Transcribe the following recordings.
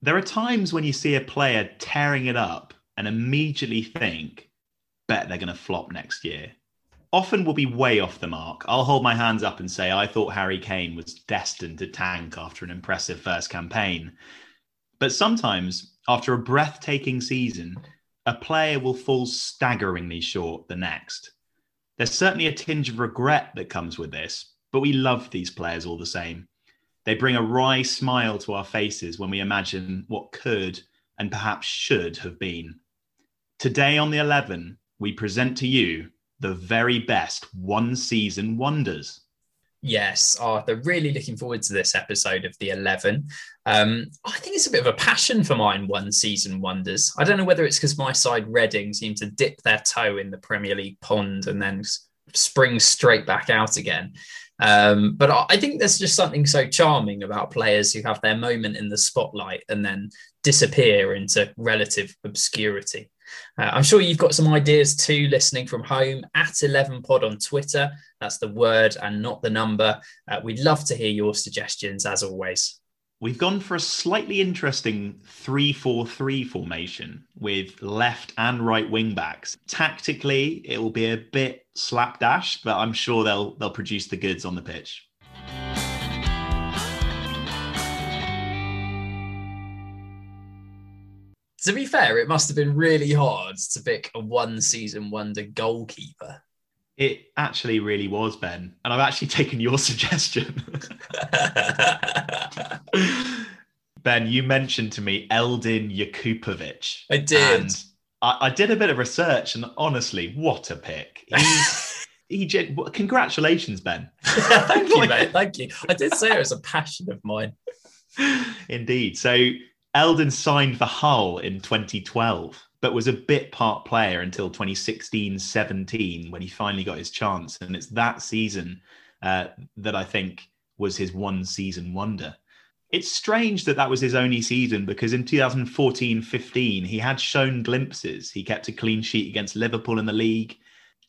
there are times when you see a player tearing it up and immediately think, bet they're going to flop next year. Often will be way off the mark. I'll hold my hands up and say I thought Harry Kane was destined to tank after an impressive first campaign. But sometimes, after a breathtaking season, a player will fall staggeringly short the next. There's certainly a tinge of regret that comes with this, but we love these players all the same. They bring a wry smile to our faces when we imagine what could and perhaps should have been. Today on the 11, we present to you the very best one-season wonders. Yes, Arthur, really looking forward to this episode of the 11. I think it's a bit of a passion for mine, one-season wonders. I don't know whether it's because my side, Reading, seem to dip their toe in the Premier League pond and then spring straight back out again. But I think there's just something so charming about players who have their moment in the spotlight and then disappear into relative obscurity. I'm sure you've got some ideas too, listening from home, at 11pod on Twitter. That's the word and not the number. We'd love to hear your suggestions, as always. We've gone for a slightly interesting 3-4-3 formation with left and right wing backs. Tactically, it will be a bit slapdash, but I'm sure they'll produce the goods on the pitch. To be fair, it must have been really hard to pick a one-season wonder goalkeeper. It actually really was, Ben. And I've actually taken your suggestion. Ben, you mentioned to me Eldin Jakupovic. I did. And I did a bit of research, and honestly, what a pick. Congratulations, Ben. Thank you, mate. Thank you. I did say it was a passion of mine. Indeed. So Eldin signed for Hull in 2012, but was a bit part player until 2016-17 when he finally got his chance. And it's that season that I think was his one-season wonder. It's strange that that was his only season, because in 2014-15, he had shown glimpses. He kept a clean sheet against Liverpool in the league,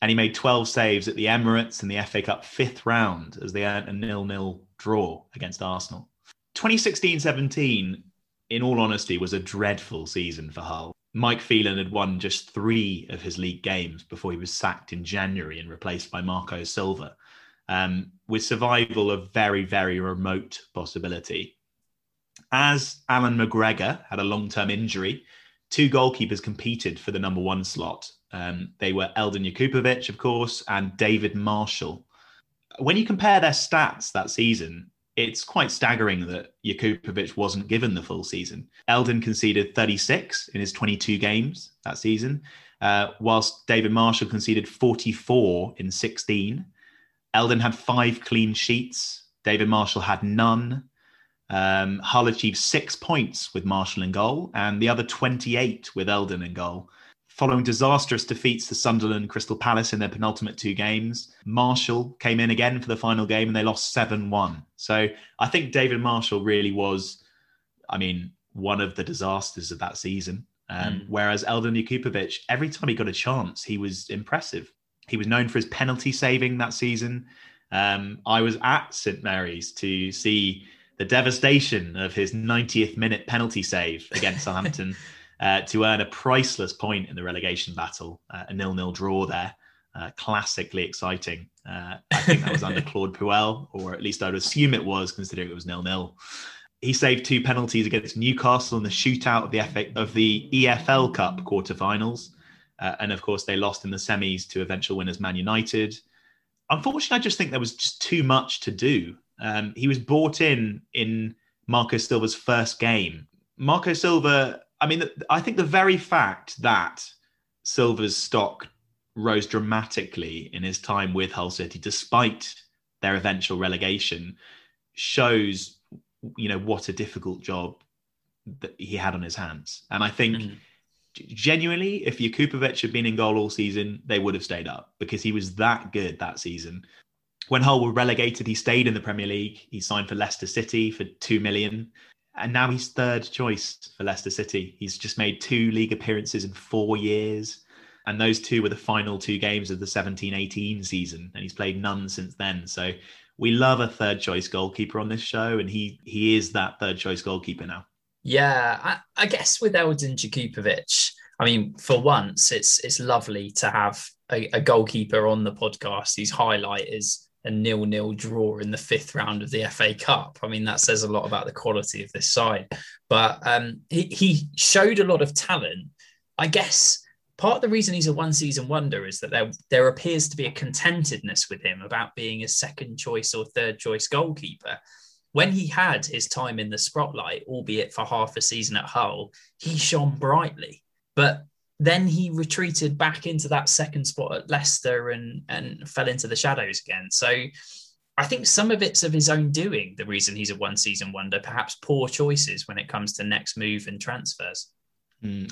and he made 12 saves at the Emirates in the FA Cup fifth round as they earned a 0-0 draw against Arsenal. 2016-17... in all honesty, was a dreadful season for Hull. Mike Phelan had won just 3 of his league games before he was sacked in January and replaced by Marco Silva, with survival a very, very remote possibility. As Alan McGregor had a long-term injury, 2 goalkeepers competed for the number 1 slot. They were Eldin Jakupovic, of course, and David Marshall. When you compare their stats that season, it's quite staggering that Jakupovic wasn't given the full season. Eldin conceded 36 in his 22 games that season, whilst David Marshall conceded 44 in 16. Eldin had 5 clean sheets. David Marshall had none. Hull achieved 6 points with Marshall in goal and the other 28 with Eldin in goal. Following disastrous defeats to Sunderland and Crystal Palace in their penultimate 2 games, Marshall came in again for the final game and they lost 7-1. So I think David Marshall really was, one of the disasters of that season. Whereas Eldin Jakupovic, every time he got a chance, he was impressive. He was known for his penalty saving that season. I was at St Mary's to see the devastation of his 90th minute penalty save against Southampton. To earn a priceless point in the relegation battle, a 0-0 draw there. Classically exciting. I think that was under Claude Puel, or at least I would assume it was, considering it was 0-0. He saved 2 penalties against Newcastle in the shootout of the EFL Cup quarterfinals. And of course, they lost in the semis to eventual winners Man United. Unfortunately, I just think there was just too much to do. He was brought in Marco Silva's first game. Marco Silva... I think the very fact that Silva's stock rose dramatically in his time with Hull City, despite their eventual relegation, shows, what a difficult job that he had on his hands. And I think genuinely, if Jakupovic had been in goal all season, they would have stayed up because he was that good that season. When Hull were relegated, he stayed in the Premier League. He signed for Leicester City for $2 million. And now he's third choice for Leicester City. He's just made 2 league appearances in 4 years. And those 2 were the final 2 games of the 17-18 season. And he's played none since then. So we love a third choice goalkeeper on this show. And he is that third choice goalkeeper now. Yeah, I guess with Eldin Jakupovic, I mean, for once, it's lovely to have a goalkeeper on the podcast whose highlight is a 0-0 draw in the fifth round of the FA Cup. I mean, that says a lot about the quality of this side. But he showed a lot of talent. I guess part of the reason he's a one-season wonder is that there appears to be a contentedness with him about being a second-choice or third-choice goalkeeper. When he had his time in the spotlight, albeit for half a season at Hull, he shone brightly. But then he retreated back into that second spot at Leicester and fell into the shadows again. So I think some of it's of his own doing, the reason he's a one-season wonder, perhaps poor choices when it comes to next move and transfers.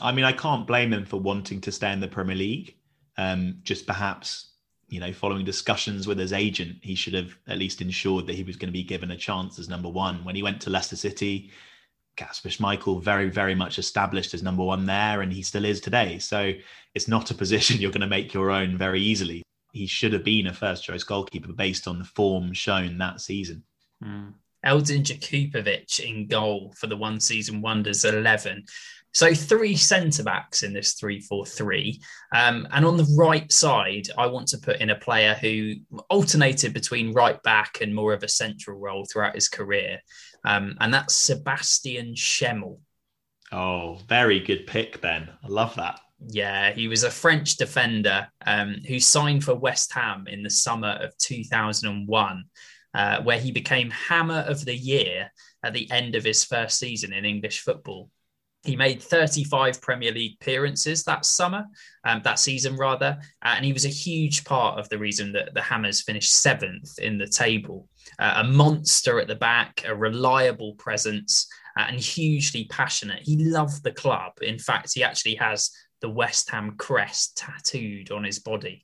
I mean, I can't blame him for wanting to stay in the Premier League. Just perhaps, you know, following discussions with his agent, he should have at least ensured that he was going to be given a chance as number one. When he went to Leicester City, Kasper Schmeichel very, very much established as number one there, and he still is today. So it's not a position you're going to make your own very easily. He should have been a first-choice goalkeeper based on the form shown that season. Eldin Jakupovic in goal for the one-season wonders 11. So three centre-backs in this 3-4-3. And on the right side, I want to put in a player who alternated between right-back and more of a central role throughout his career. And that's Sebastian Schemmel. Oh, very good pick, Ben. I love that. Yeah, he was a French defender who signed for West Ham in the summer of 2001, where he became Hammer of the Year at the end of his first season in English football. He made 35 Premier League appearances that season, and he was a huge part of the reason that the Hammers finished seventh in the table. A monster at the back, a reliable presence, and hugely passionate. He loved the club. In fact, he actually has the West Ham crest tattooed on his body.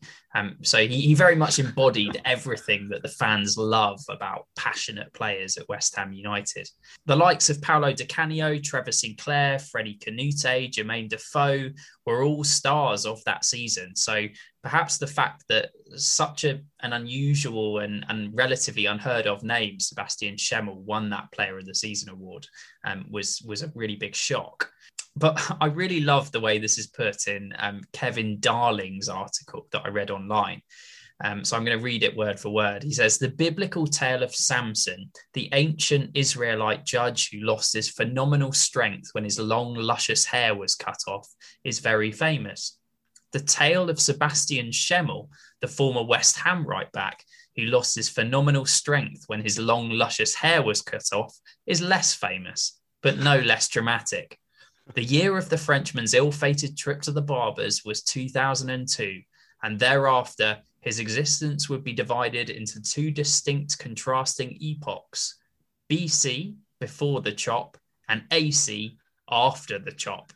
So he very much embodied everything that the fans love about passionate players at West Ham United. The likes of Paolo Di Canio, Trevor Sinclair, Freddie Canute, Jermaine Defoe were all stars of that season. So perhaps the fact that such an unusual and relatively unheard of name, Sebastian Schemmel, won that Player of the Season award was a really big shock. But I really love the way this is put in Kevin Darling's article that I read online. So I'm going to read it word for word. He says, the biblical tale of Samson, the ancient Israelite judge who lost his phenomenal strength when his long, luscious hair was cut off, is very famous. The tale of Sebastian Schemmel, the former West Ham right back, who lost his phenomenal strength when his long, luscious hair was cut off, is less famous, but no less dramatic. The year of the Frenchman's ill-fated trip to the barbers was 2002, and thereafter his existence would be divided into two distinct contrasting epochs, BC, before the chop, and AC, after the chop.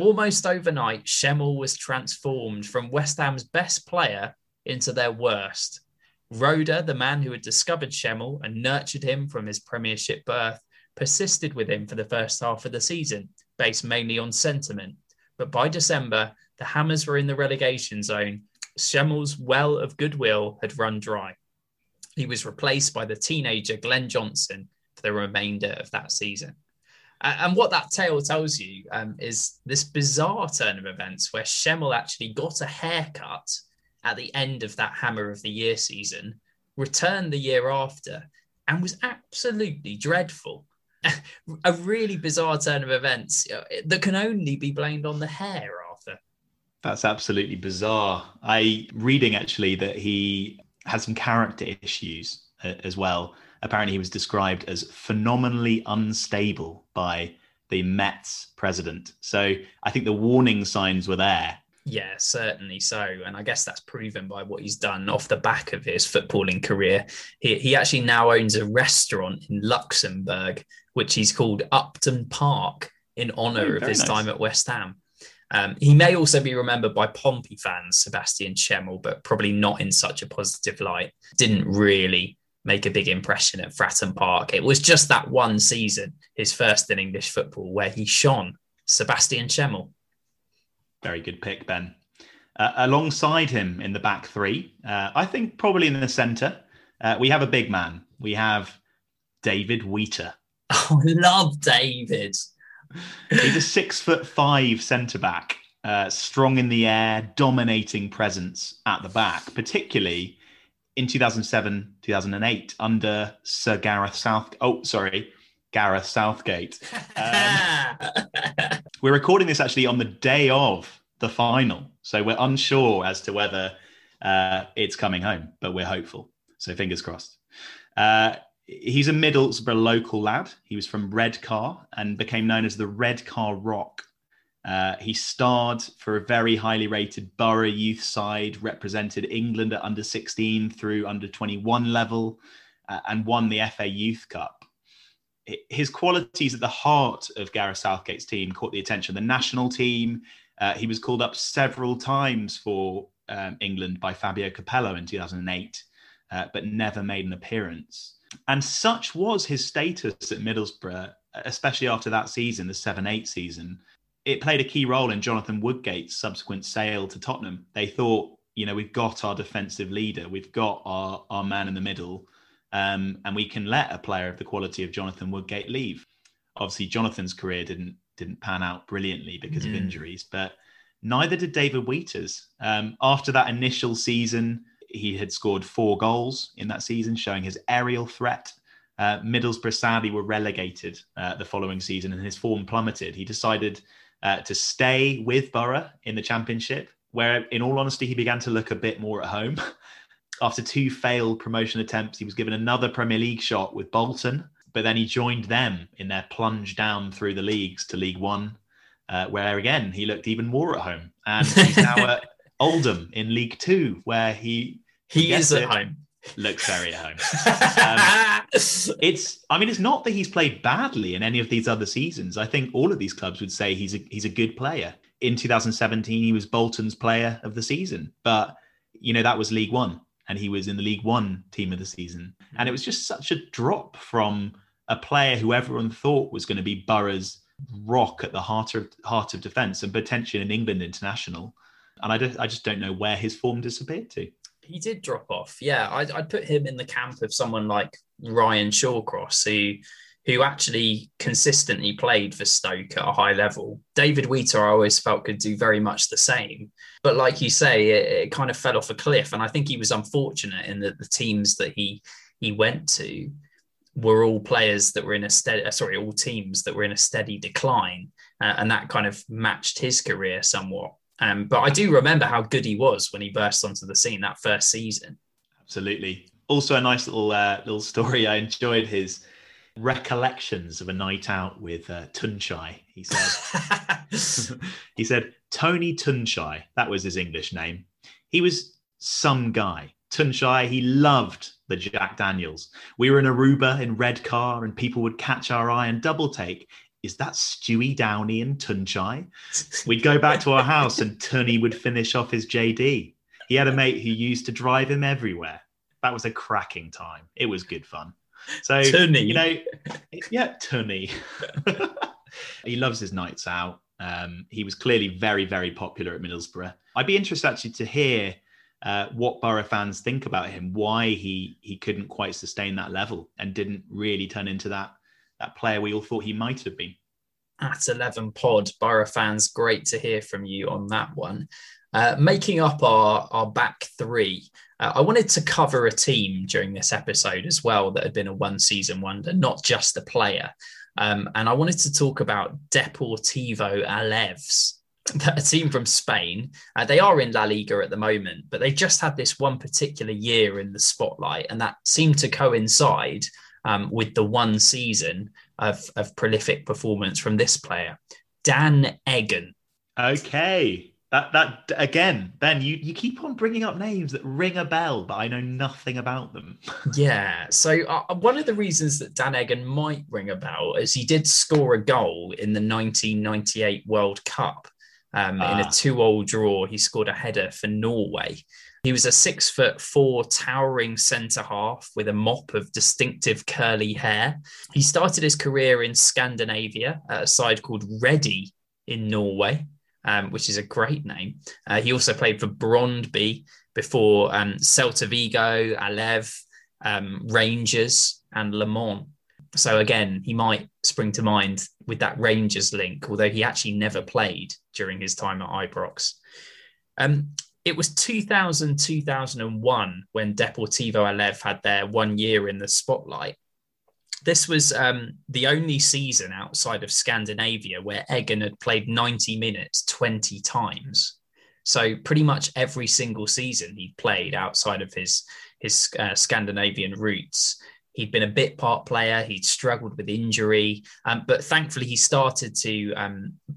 Almost overnight, Schemmel was transformed from West Ham's best player into their worst. Roda, the man who had discovered Schemmel and nurtured him from his Premiership birth, persisted with him for the first half of the season, based mainly on sentiment. But by December, the Hammers were in the relegation zone. Schemmel's well of goodwill had run dry. He was replaced by the teenager Glenn Johnson for the remainder of that season. And what that tale tells you is this bizarre turn of events where Schemmel actually got a haircut at the end of that Hammer of the Year season, returned the year after, and was absolutely dreadful. A really bizarre turn of events that can only be blamed on the hair, Arthur. That's absolutely bizarre. I reading actually that he had some character issues as well. Apparently he was described as phenomenally unstable by the Mets president. So I think the warning signs were there. Yeah, certainly so. And I guess that's proven by what he's done off the back of his footballing career. He actually now owns a restaurant in Luxembourg, which he's called Upton Park in honour of his time at West Ham. He may also be remembered by Pompey fans, Sebastian Schemmel, but probably not in such a positive light. Didn't really make a big impression at Fratton Park. It was just that one season, his first in English football, where he shone. Sebastian Schemmel. Very good pick, Ben. Alongside him in the back three, I think probably in the centre, we have a big man. We have David Wheater, Oh, I love David. He's a 6'5" centre back, strong in the air, dominating presence at the back, particularly in 2007, 2008 under Sir Gareth Southgate. Oh, sorry, Gareth Southgate. We're recording this actually on the day of the final, so we're unsure as to whether it's coming home, but we're hopeful. So fingers crossed. He's a Middlesbrough local lad. He was from Redcar and became known as the Redcar Rock. He starred for a very highly rated Borough youth side, represented England at under 16 through under 21 level, and won the FA Youth Cup. His qualities at the heart of Gareth Southgate's team caught the attention of the national team. He was called up several times for England by Fabio Capello in 2008, but never made an appearance. And such was his status at Middlesbrough, especially after that season, the 7-8 season. It played a key role in Jonathan Woodgate's subsequent sale to Tottenham. They thought, you know, we've got our defensive leader, we've got our man in the middle, and we can let a player of the quality of Jonathan Woodgate leave. Obviously, Jonathan's career didn't pan out brilliantly because of injuries, but neither did David Wheater's. After that initial season, he had scored 4 goals in that season, showing his aerial threat. Middlesbrough sadly were relegated the following season, and his form plummeted. He decided to stay with Borough in the Championship, where, in all honesty, he began to look a bit more at home. After 2 failed promotion attempts, he was given another Premier League shot with Bolton, but then he joined them in their plunge down through the leagues to League One, where, again, he looked even more at home. And he's now at Oldham in League Two, where he is at home. Looks very at home. It's not that he's played badly in any of these other seasons. I think all of these clubs would say he's a good player. In 2017, he was Bolton's player of the season, but you know, that was League One, and he was in the League One team of the season. And it was just such a drop from a player who everyone thought was going to be Borough's rock at the heart of defence and potentially an England international. And I just don't know where his form disappeared to. He did drop off. Yeah, I'd put him in the camp of someone like Ryan Shawcross, who actually consistently played for Stoke at a high level. David Wheater, I always felt, could do very much the same. But like you say, it kind of fell off a cliff. And I think he was unfortunate in that the teams that he went to were all players that were in a all teams that were in a steady decline. And that kind of matched his career somewhat. But I do remember how good he was when he burst onto the scene that first season. Absolutely. Also a nice little story. I enjoyed his recollections of a night out with Tuncay. He said, Tony Tuncay, that was his English name. He was some guy. Tuncay, he loved the Jack Daniels. We were in Aruba in Redcar and people would catch our eye and double take. Is that Stewie Downey and Tuncay? We'd go back to our house and Tuncay would finish off his JD. He had a mate who used to drive him everywhere. That was a cracking time. It was good fun. So, Tuncay. You know, yeah, Tuncay. He loves his nights out. He was clearly very, very popular at Middlesbrough. I'd be interested actually to hear what Borough fans think about him, why he couldn't quite sustain that level and didn't really turn into that player we all thought he might have been. At 11 Pod, Borough fans, great to hear from you on that one. Making up our back three, I wanted to cover a team during this episode as well that had been a one-season wonder, not just a player. And I wanted to talk about Deportivo Alavés, a team from Spain. They are in La Liga at the moment, but they just had this one particular year in the spotlight, and that seemed to coincide with the one season of prolific performance from this player, Dan Eggen. Okay. That again, Ben, you keep on bringing up names that ring a bell, but I know nothing about them. Yeah. So one of the reasons that Dan Eggen might ring a bell is he did score a goal in the 1998 World Cup. In a 2-2 draw, he scored a header for Norway. He was a 6'4" towering centre-half with a mop of distinctive curly hair. He started his career in Scandinavia at a side called Reddy in Norway, which is a great name. He also played for Brøndby before Celta Vigo, Alavés, Rangers and Le Mans. So again, he might spring to mind with that Rangers link, although he actually never played during his time at Ibrox. It was 2000-2001 when Deportivo Alavés had their 1 year in the spotlight. This was the only season outside of Scandinavia where Eggen had played 90 minutes 20 times. So pretty much every single season he played outside of his Scandinavian roots. He'd been a bit part player. He'd struggled with injury, but thankfully he started to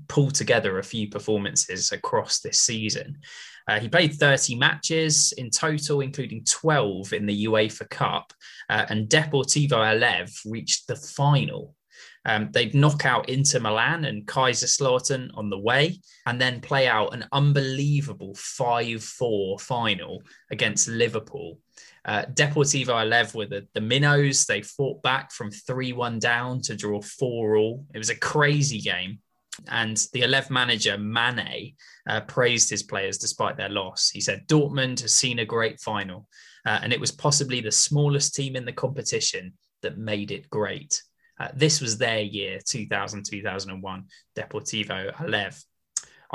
pull together a few performances across this season. He played 30 matches in total, including 12 in the UEFA Cup, and Deportivo Alavés reached the final. They'd knock out Inter Milan and Kaiserslautern on the way, and then play out an unbelievable 5-4 final against Liverpool. Deportivo Alavés were the minnows. They fought back from 3-1 down to draw 4-4. It was a crazy game. And the Alavés manager, Mané, praised his players despite their loss. He said, "Dortmund has seen a great final, and it was possibly the smallest team in the competition that made it great." This was their year, 2000-2001, Deportivo Alavés.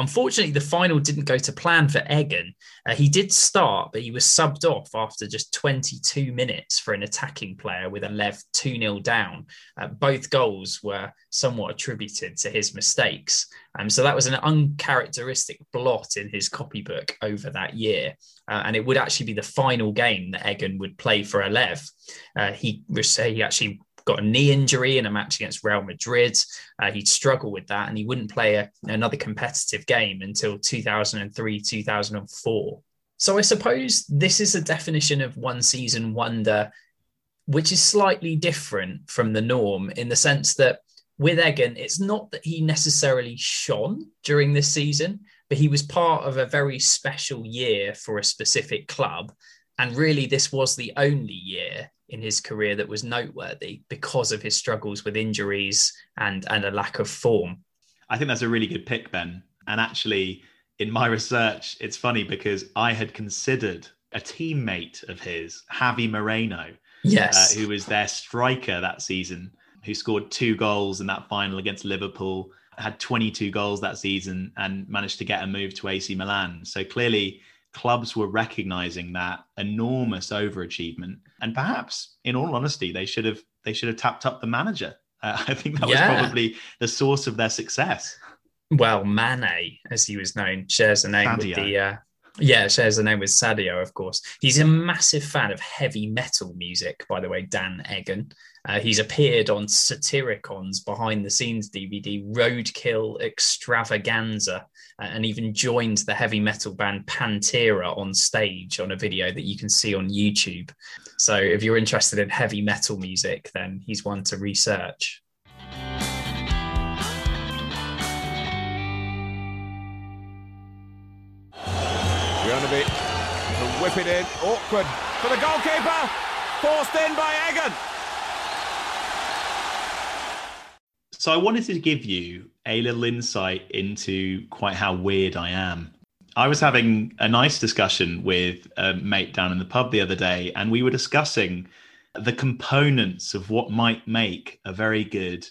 Unfortunately, the final didn't go to plan for Eggen. He did start, but he was subbed off after just 22 minutes for an attacking player with Alavés 2-0 down. Both goals were somewhat attributed to his mistakes. So that was an uncharacteristic blot in his copybook over that year. And it would actually be the final game that Eggen would play for Alavés. He actually got a knee injury in a match against Real Madrid. He'd struggle with that, and he wouldn't play another competitive game until 2003-2004. So I suppose this is a definition of one season wonder, which is slightly different from the norm in the sense that with Eggen, it's not that he necessarily shone during this season, but he was part of a very special year for a specific club. And really, this was the only year in his career that was noteworthy because of his struggles with injuries and a lack of form. I think that's a really good pick, Ben. And actually, in my research, it's funny because I had considered a teammate of his, Javi Moreno, yes, who was their striker that season, who scored 2 goals in that final against Liverpool, had 22 goals that season and managed to get a move to AC Milan. So clearly, clubs were recognising that enormous overachievement, and perhaps, in all honesty, they should have tapped up the manager. I think that was probably the source of their success. Well, Mané, as he was known, shares a name with the Sadio. Of course, he's a massive fan of heavy metal music. By the way, Dan Eggen. He's appeared on Satiricon's behind-the-scenes DVD, Roadkill Extravaganza, and even joined the heavy metal band Pantera on stage on a video that you can see on YouTube. So if you're interested in heavy metal music, then he's one to research. Juranovic can whip it in, awkward for the goalkeeper, forced in by Eggen. So I wanted to give you a little insight into quite how weird I am. I was having a nice discussion with a mate down in the pub the other day, and we were discussing the components of what might make a very good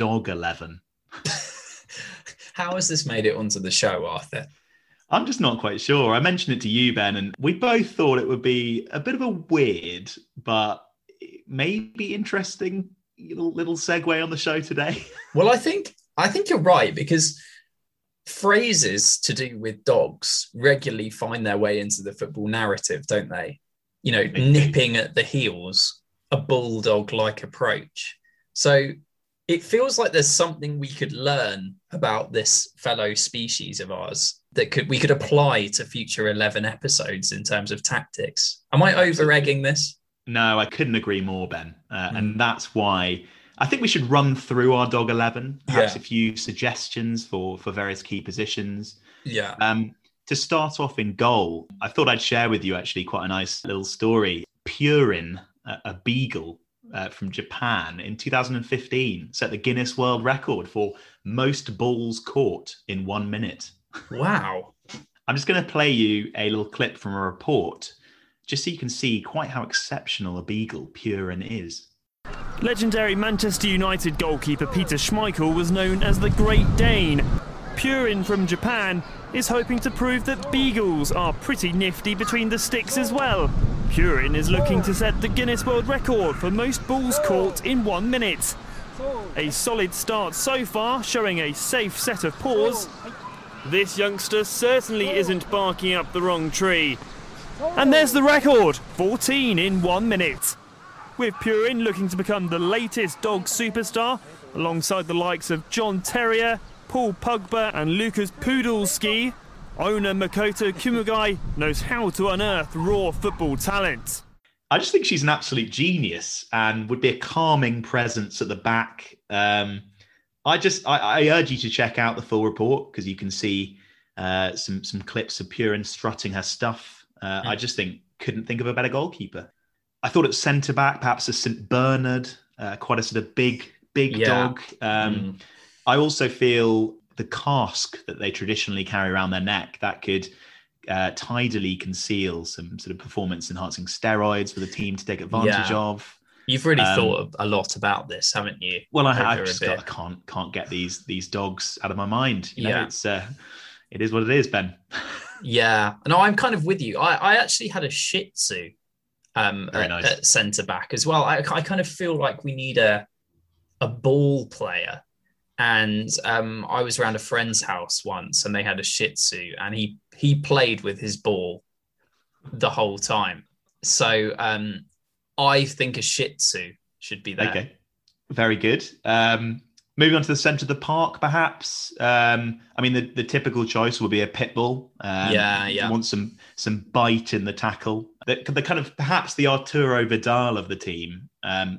dog 11. How has this made it onto the show, Arthur? I'm just not quite sure. I mentioned it to you, Ben, and we both thought it would be a bit of a weird, but maybe interesting little segue on the show today. Well, I think you're right, because phrases to do with dogs regularly find their way into the football narrative, don't they? You know, nipping at the heels, a bulldog-like approach. So it feels like there's something we could learn about this fellow species of ours that we could apply to future 11 episodes in terms of tactics. Am I over-egging this? No, I couldn't agree more, Ben. And that's why I think we should run through our dog 11, perhaps a few suggestions for various key positions. Yeah. To start off in goal, I thought I'd share with you actually quite a nice little story. Purin, a beagle from Japan in 2015, set the Guinness World Record for most balls caught in 1 minute. Wow. I'm just going to play you a little clip from a report, just so you can see quite how exceptional a beagle Purin is. Legendary Manchester United goalkeeper Peter Schmeichel was known as the Great Dane. Purin from Japan is hoping to prove that beagles are pretty nifty between the sticks as well. Purin is looking to set the Guinness World Record for most balls caught in 1 minute. A solid start so far, showing a safe set of paws. This youngster certainly isn't barking up the wrong tree. And there's the record, 14 in 1 minute. With Purin looking to become the latest dog superstar, alongside the likes of John Terrier, Paul Pogba and Lucas Podolski, owner Makoto Kumugai knows how to unearth raw football talent. I just think she's an absolute genius and would be a calming presence at the back. I urge you to check out the full report because you can see some clips of Purin strutting her stuff. I just couldn't think of a better goalkeeper. I thought at centre-back, perhaps a St. Bernard, quite a sort of big dog. I also feel the casque that they traditionally carry around their neck, that could tidily conceal some sort of performance-enhancing steroids for the team to take advantage of. You've really thought a lot about this, haven't you? Well, I can't get these dogs out of my mind. It is what it is, Ben. Yeah. No, I'm kind of with you. I actually had a Shih Tzu at centre-back as well. I kind of feel like we need a ball player. And I was around a friend's house once and they had a Shih Tzu and he played with his ball the whole time. So I think a Shih Tzu should be there. Okay, very good. Moving on to the centre of the park, perhaps. The typical choice would be a pit bull. You want some bite in the tackle. The kind of perhaps the Arturo Vidal of the team,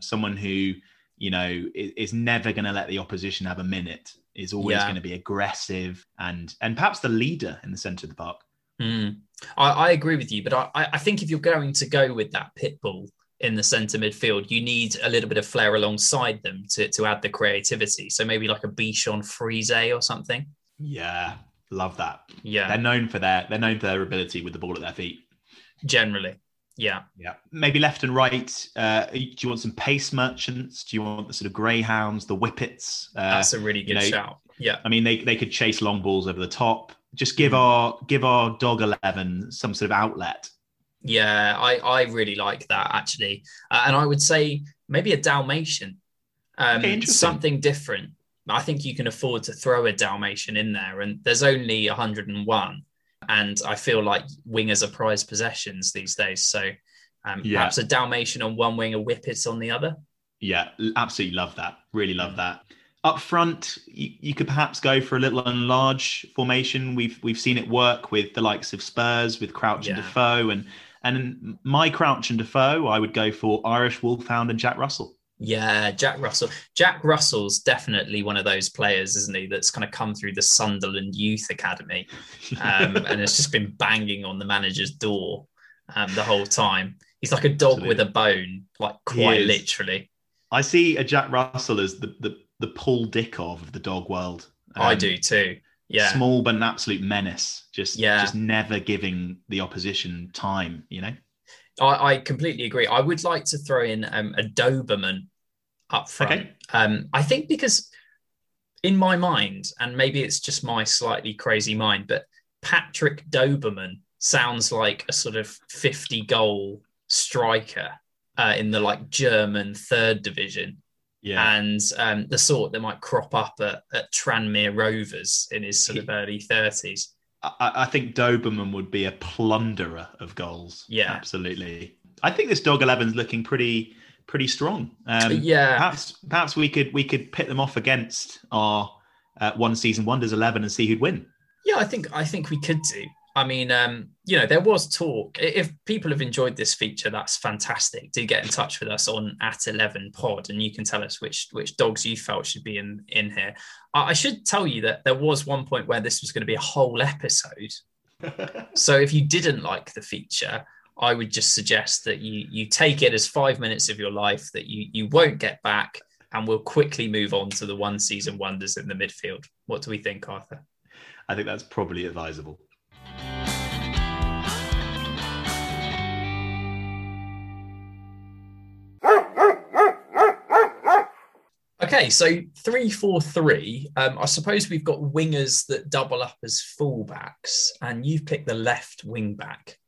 someone who is never going to let the opposition have a minute, is always going to be aggressive and perhaps the leader in the centre of the park. Mm. I agree with you, but I think if you're going to go with that pit bull in the centre midfield, you need a little bit of flair alongside them to add the creativity. So maybe like a Bichon Frise or something. Yeah, love that. Yeah. They're known for their ability with the ball at their feet. Generally. Yeah. Yeah. Maybe left and right. Do you want some pace merchants? Do you want the sort of greyhounds, the whippets? That's a really good shout. Yeah. They could chase long balls over the top. Just give our dog 11 some sort of outlet. Yeah, I really like that actually. And I would say maybe a Dalmatian. Something different. I think you can afford to throw a Dalmatian in there, and there's only 101. And I feel like wingers are prized possessions these days. So perhaps a Dalmatian on one wing, a Whippet on the other. Yeah, absolutely love that. Really love that. Up front, you could perhaps go for a little enlarge formation. We've seen it work with the likes of Spurs, with Crouch and Defoe. And my Crouch and Defoe, I would go for Irish Wolfhound and Jack Russell. Yeah, Jack Russell. Jack Russell's definitely one of those players, isn't he, that's kind of come through the Sunderland Youth Academy and has just been banging on the manager's door the whole time. He's like a dog with a bone, like quite literally. I see a Jack Russell as the Paul Dickov of the dog world. I do too. Yeah. Small but an absolute menace, just never giving the opposition time, I completely agree. I would like to throw in a Doberman up front. Okay. I think because in my mind, and maybe it's just my slightly crazy mind, but Patrick Doberman sounds like a sort of 50-goal striker in the German third division. Yeah. And the sort that might crop up at Tranmere Rovers in his sort of early 30s. I think Doberman would be a plunderer of goals. Yeah, absolutely. I think this dog 11's looking pretty strong. Perhaps we could pit them off against our one season wonders 11 and see who'd win. Yeah, I think we could do. There was talk. If people have enjoyed this feature, that's fantastic. Do get in touch with us on @11pod, and you can tell us which dogs you felt should be in here. I should tell you that there was one point where this was going to be a whole episode. So if you didn't like the feature, I would just suggest that you take it as 5 minutes of your life that you won't get back, and we'll quickly move on to the one season wonders in the midfield. What do we think, Arthur? I think that's probably advisable. Okay, so 3-4-3. I suppose we've got wingers that double up as fullbacks, and you've picked the left wing back.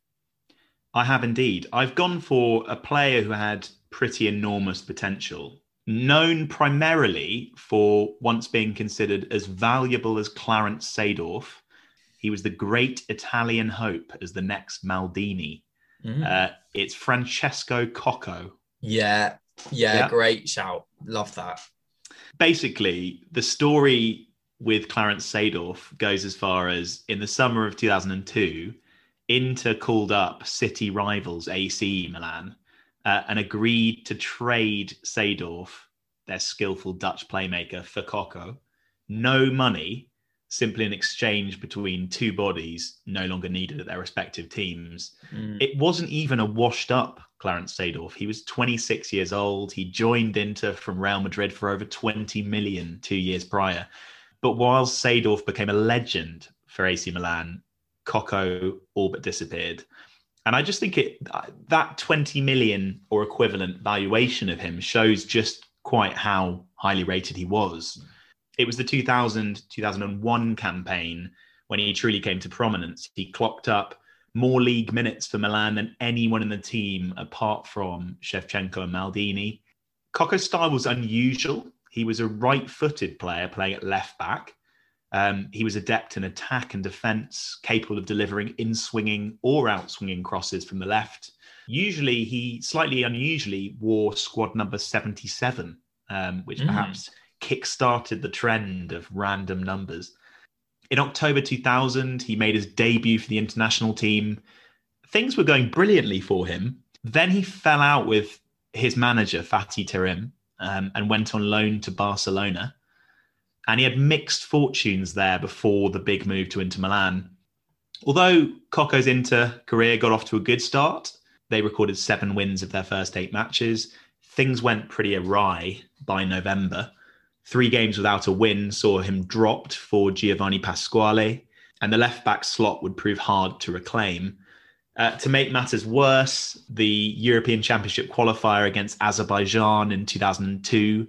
I have indeed. I've gone for a player who had pretty enormous potential, known primarily for once being considered as valuable as Clarence Seedorf. He was the great Italian hope as the next Maldini. It's Francesco Coco. Yeah, great shout. Love that. Basically, the story with Clarence Seedorf goes as far as in the summer of 2002, Inter called up city rivals AC Milan and agreed to trade Seedorf, their skillful Dutch playmaker, for Coco. No money, simply an exchange between two bodies no longer needed at their respective teams. It wasn't even a washed up Clarence Seedorf. He was 26 years old. He joined Inter from Real Madrid for over 20 million 2 years prior. But while Seedorf became a legend for AC Milan, Coco all but disappeared. And I just think that 20 million or equivalent valuation of him shows just quite how highly rated he was. It was the 2000-2001 campaign when he truly came to prominence. He clocked up more league minutes for Milan than anyone in the team apart from Shevchenko and Maldini. Coco's style was unusual. He was a right-footed player playing at left-back. He was adept in attack and defence, capable of delivering in-swinging or out-swinging crosses from the left. Usually, he slightly unusually wore squad number 77, which perhaps kick-started the trend of random numbers. In October 2000, he made his debut for the international team. Things were going brilliantly for him. Then he fell out with his manager, Fatih Terim, and went on loan to Barcelona. And he had mixed fortunes there before the big move to Inter Milan. Although Coco's Inter career got off to a good start, they recorded 7 wins of their first 8 matches. Things went pretty awry by November. 3 games without a win saw him dropped for Giovanni Pasquale, and the left-back slot would prove hard to reclaim. To make matters worse, the European Championship qualifier against Azerbaijan in 2002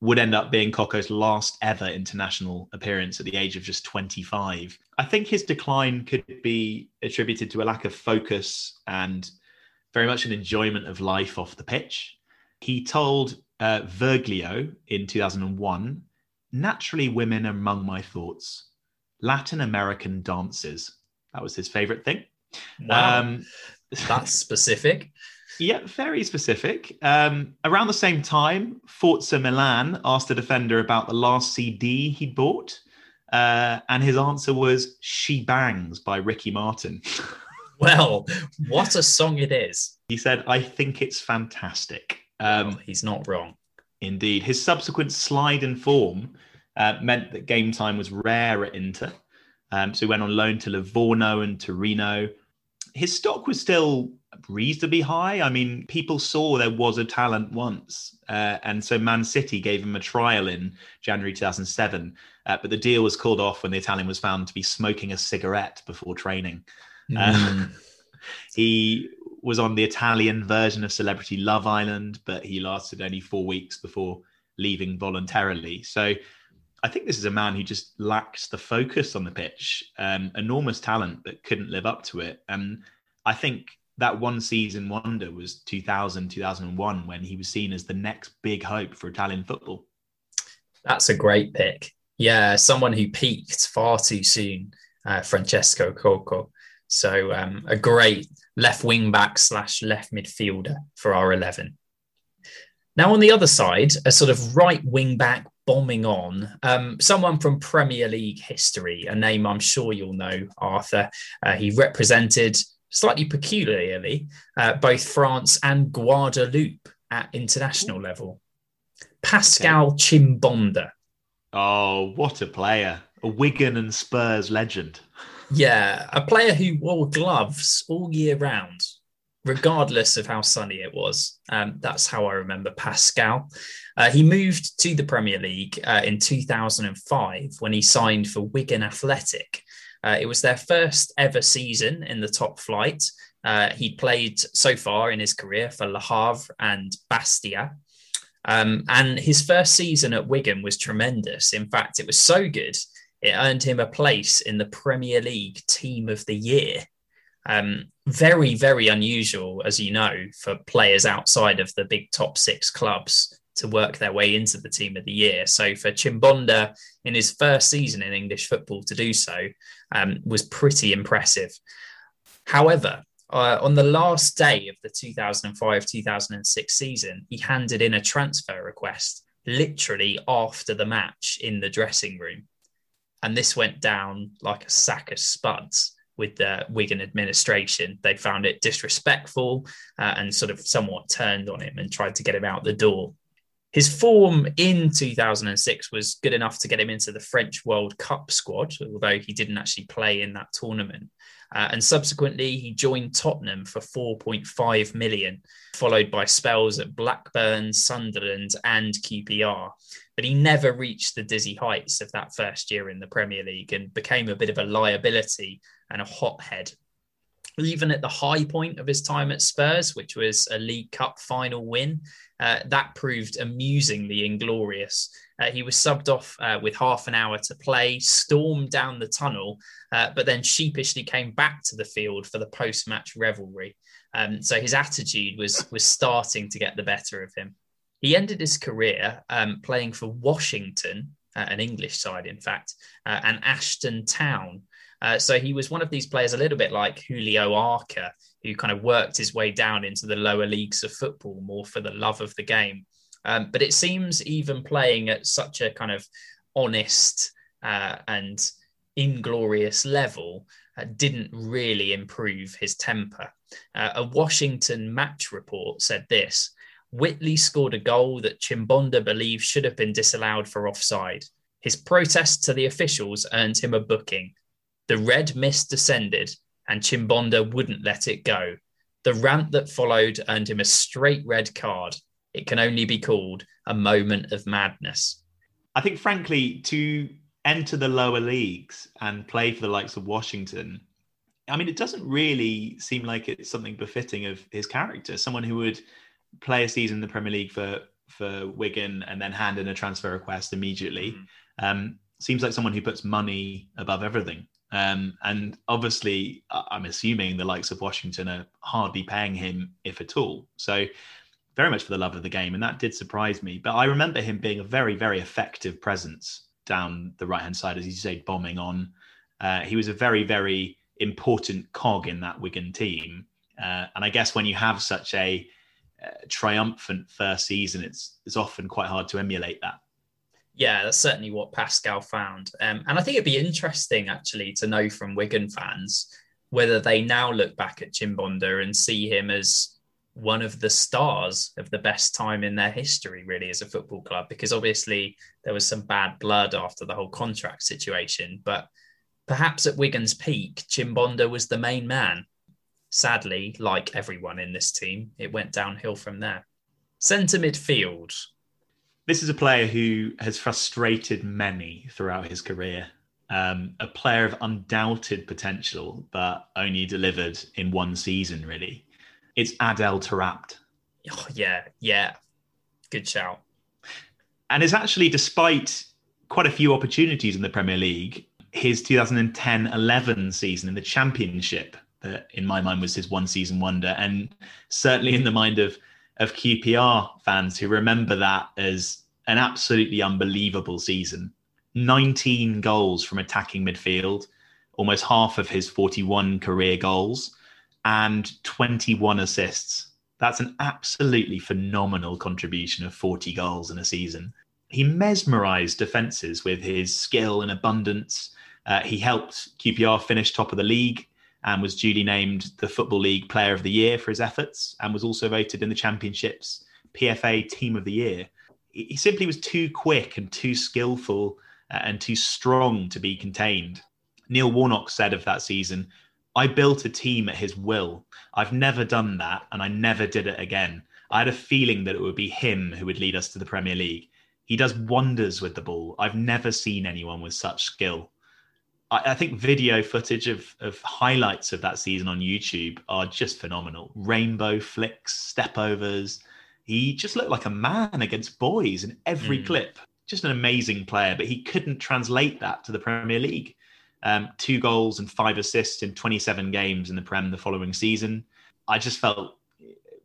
would end up being Coco's last ever international appearance at the age of just 25. I think his decline could be attributed to a lack of focus and very much an enjoyment of life off the pitch. He told Virgilio in 2001, "Naturally, women are among my thoughts. Latin American dances." That was his favourite thing. Wow. That's specific. Yeah, very specific. Around the same time, Forza Milan asked the defender about the last CD he'd bought. And his answer was "She Bangs" by Ricky Martin. Well, what a song it is. He said, "I think it's fantastic." He's not wrong. Indeed. His subsequent slide in form meant that game time was rare at Inter. So he went on loan to Livorno and Torino. His stock was still reasonably high. I mean, people saw there was a talent once. And so Man City gave him a trial in January 2007. But the deal was called off when the Italian was found to be smoking a cigarette before training. He was on the Italian version of Celebrity Love Island, but he lasted only 4 weeks before leaving voluntarily. So I think this is a man who just lacks the focus on the pitch, enormous talent, but couldn't live up to it. And I think that one season wonder was 2000-2001, when he was seen as the next big hope for Italian football. That's a great pick. Yeah, someone who peaked far too soon, Francesco Coco. So a great left wing back / left midfielder for our 11. Now on the other side, a sort of right wing back bombing on, someone from Premier League history, a name I'm sure you'll know, Arthur. He represented slightly peculiarly both France and Guadeloupe at international level. Pascal Chimbonda. Oh, what a player. A Wigan and Spurs legend. Yeah, a player who wore gloves all year round, regardless of how sunny it was. That's how I remember Pascal. He moved to the Premier League in 2005 when he signed for Wigan Athletic. It was their first ever season in the top flight. He played so far in his career for Le Havre and Bastia. And his first season at Wigan was tremendous. In fact, it was so good, it earned him a place in the Premier League Team of the Year. Very, very unusual, as you know, for players outside of the big top six clubs to work their way into the Team of the Year. So for Chimbonda in his first season in English football to do so was pretty impressive. However, on the last day of the 2005-2006 season, he handed in a transfer request literally after the match in the dressing room. And this went down like a sack of spuds with the Wigan administration. They found it disrespectful and sort of somewhat turned on him and tried to get him out the door. His form in 2006 was good enough to get him into the French World Cup squad, although he didn't actually play in that tournament. And subsequently, he joined Tottenham for £4.5 million, followed by spells at Blackburn, Sunderland and QPR. But he never reached the dizzy heights of that first year in the Premier League and became a bit of a liability and a hothead. Even at the high point of his time at Spurs, which was a League Cup final win, that proved amusingly inglorious. He was subbed off with half an hour to play, stormed down the tunnel, but then sheepishly came back to the field for the post-match revelry. So his attitude was starting to get the better of him. He ended his career playing for Washington, an English side, in fact, and Ashton Town. So he was one of these players a little bit like Julio Arca, who kind of worked his way down into the lower leagues of football more for the love of the game. But it seems even playing at such a kind of honest and inglorious level didn't really improve his temper. A Washington match report said this: Whitley scored a goal that Chimbonda believed should have been disallowed for offside. His protest to the officials earned him a booking. The red mist descended and Chimbonda wouldn't let it go. The rant that followed earned him a straight red card. It can only be called a moment of madness. I think, frankly, to enter the lower leagues and play for the likes of Washington, I mean, it doesn't really seem like it's something befitting of his character. Someone who would play a season in the Premier League for Wigan and then hand in a transfer request immediately. Seems like someone who puts money above everything. And obviously, I'm assuming the likes of Washington are hardly paying him, if at all. So very much for the love of the game. And that did surprise me. But I remember him being a very, very effective presence down the right-hand side, as you say, bombing on. He was a very, very important cog in that Wigan team. And I guess when you have such a triumphant first season, it's often quite hard to emulate that. Yeah, that's certainly what Pascal found. And I think it'd be interesting, actually, to know from Wigan fans whether they now look back at Chimbonda and see him as one of the stars of the best time in their history, really, as a football club, because obviously there was some bad blood after the whole contract situation. But perhaps at Wigan's peak, Chimbonda was the main man. Sadly, like everyone in this team, it went downhill from there. Centre midfield. This is a player who has frustrated many throughout his career. A player of undoubted potential, but only delivered in one season, really. It's Adel Tarabt. Oh, yeah. Good shout. And it's actually, despite quite a few opportunities in the Premier League, his 2010-11 season in the Championship, that in my mind was his one-season wonder, and certainly in the mind of QPR fans who remember that as an absolutely unbelievable season. 19 goals from attacking midfield, almost half of his 41 career goals, and 21 assists. That's an absolutely phenomenal contribution of 40 goals in a season. He mesmerised defences with his skill and abundance. He helped QPR finish top of the league and was duly named the Football League Player of the Year for his efforts, and was also voted in the Championship's PFA Team of the Year. He simply was too quick and too skillful and too strong to be contained. Neil Warnock said of that season, "I built a team at his will. I've never done that, and I never did it again. I had a feeling that it would be him who would lead us to the Premier League. He does wonders with the ball. I've never seen anyone with such skill." I think video footage of highlights of that season on YouTube are just phenomenal. Rainbow flicks, stepovers. he just looked like a man against boys in every clip. Just an amazing player, but he couldn't translate that to the Premier League. 2 goals and 5 assists in 27 games in the Prem the following season. I just felt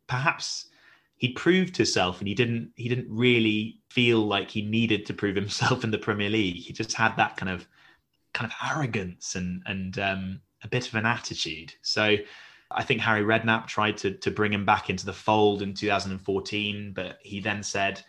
perhaps he'd proved himself, and he didn't really feel like he needed to prove himself in the Premier League. He just had that kind of arrogance and a bit of an attitude. So I think Harry Redknapp tried to bring him back into the fold in 2014, but he then said,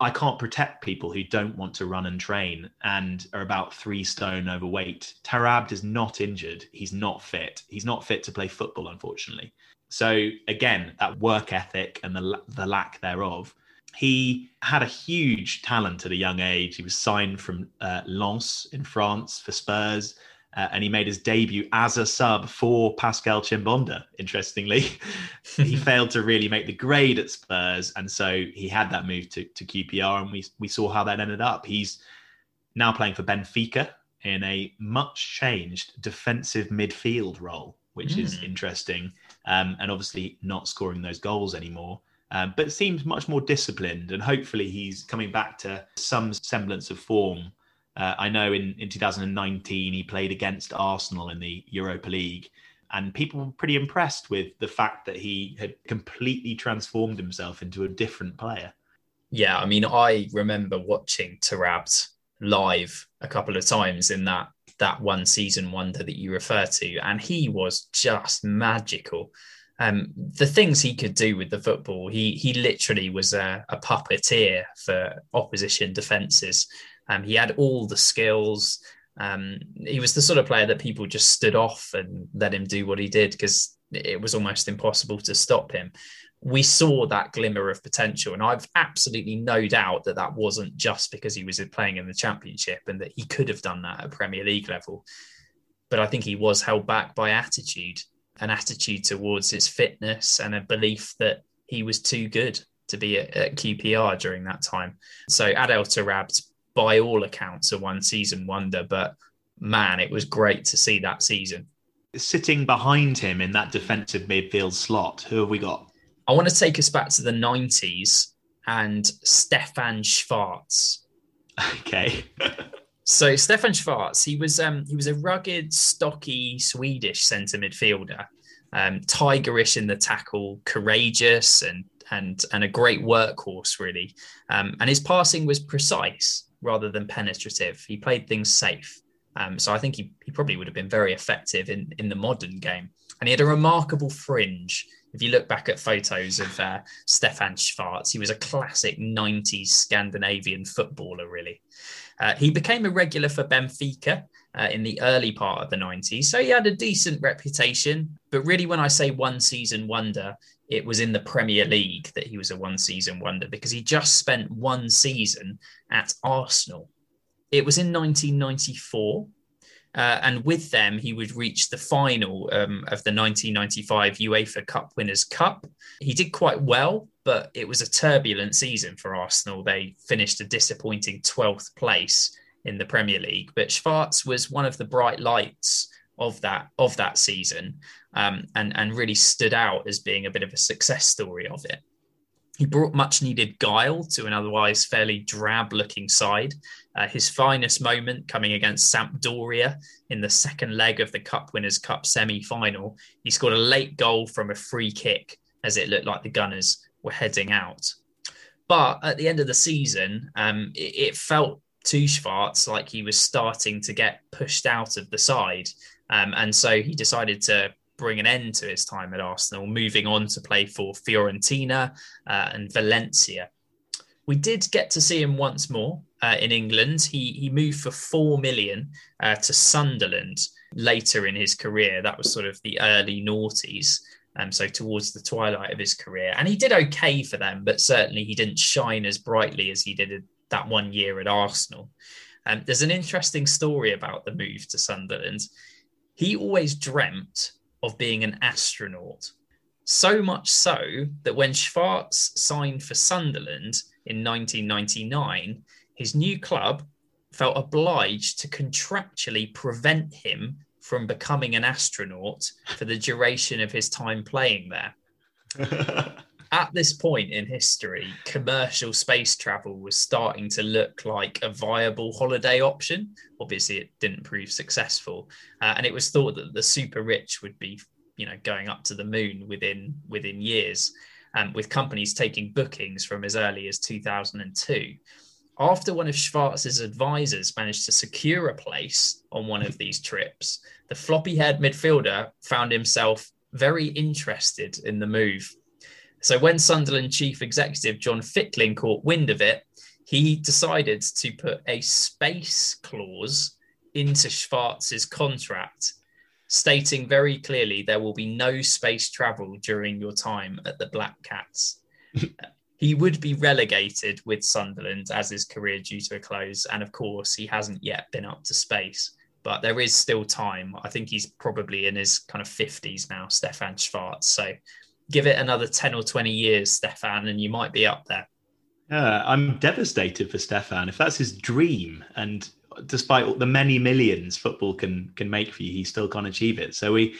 I can't protect people who don't want to run and train and are about 3 stone overweight. Tarab is not injured. He's not fit. He's not fit to play football, unfortunately. So again, that work ethic and the lack thereof. He had a huge talent at a young age. He was signed from Lens in France for Spurs, and he made his debut as a sub for Pascal Chimbonda, interestingly. He failed to really make the grade at Spurs, and so he had that move to QPR, and we saw how that ended up. He's now playing for Benfica in a much-changed defensive midfield role, which is interesting, and obviously not scoring those goals anymore. But seems much more disciplined, and hopefully he's coming back to some semblance of form. I know in 2019 he played against Arsenal in the Europa League, and people were pretty impressed with the fact that he had completely transformed himself into a different player. Yeah, I mean, I remember watching Tarabt live a couple of times in that one season wonder that you refer to, and he was just magical. The things he could do with the football, he literally was a puppeteer for opposition defences. He had all the skills. He was the sort of player that people just stood off and let him do what he did because it was almost impossible to stop him. We saw that glimmer of potential, and I've absolutely no doubt that that wasn't just because he was playing in the Championship and that he could have done that at Premier League level. But I think he was held back by attitude, an attitude towards his fitness and a belief that he was too good to be at QPR during that time. So Adel Tarabt, by all accounts, a one-season wonder, but man, it was great to see that season. Sitting behind him in that defensive midfield slot, who have we got? I want to take us back to the 90s and Stefan Schwarz. Okay. So Stefan Schwarz, he was a rugged, stocky Swedish centre midfielder, tigerish in the tackle, courageous and a great workhorse, really. And his passing was precise rather than penetrative. He played things safe. So I think he probably would have been very effective in the modern game. And he had a remarkable fringe. If you look back at photos of Stefan Schwarz, he was a classic 90s Scandinavian footballer, really. He became a regular for Benfica in the early part of the 90s. So he had a decent reputation. But really, when I say one-season wonder, it was in the Premier League that he was a one-season wonder because he just spent one season at Arsenal. It was in 1994. And with them, he would reach the final of the 1995 UEFA Cup Winners' Cup. He did quite well, but it was a turbulent season for Arsenal. They finished a disappointing 12th place in the Premier League. But Schwarz was one of the bright lights of that season and really stood out as being a bit of a success story of it. He brought much-needed guile to an otherwise fairly drab-looking side. His finest moment coming against Sampdoria in the second leg of the Cup Winners' Cup semi-final. He scored a late goal from a free kick as it looked like the Gunners were heading out. But at the end of the season, it felt to Schwarz like he was starting to get pushed out of the side. And so he decided to bring an end to his time at Arsenal, moving on to play for Fiorentina and Valencia. We did get to see him once more in England. He moved for $4 million to Sunderland later in his career. That was sort of the early noughties, so towards the twilight of his career. And he did okay for them, but certainly he didn't shine as brightly as he did that one year at Arsenal. There's an interesting story about the move to Sunderland. He always dreamt of being an astronaut. So much so that when Schwarz signed for Sunderland in 1999, his new club felt obliged to contractually prevent him from becoming an astronaut for the duration of his time playing there. at this point in history, commercial space travel was starting to look like a viable holiday option. Obviously, it didn't prove successful. And it was thought that the super rich would be, you know, going up to the moon within years, with companies taking bookings from as early as 2002. After one of Schwarz's advisors managed to secure a place on one of these trips, the floppy-haired midfielder found himself very interested in the move. So when Sunderland chief executive John Ficklin caught wind of it, he decided to put a space clause into Schwarz's contract, stating very clearly there will be no space travel during your time at the Black Cats. He would be relegated with Sunderland as his career due to a close. And of course, he hasn't yet been up to space, but there is still time. I think he's probably in his kind of 50s now, Stefan Schwarz. So give it another 10 or 20 years, Stefan, and you might be up there. I'm devastated for Stefan. If that's his dream, and despite all the many millions football can make for you, he still can't achieve it. So we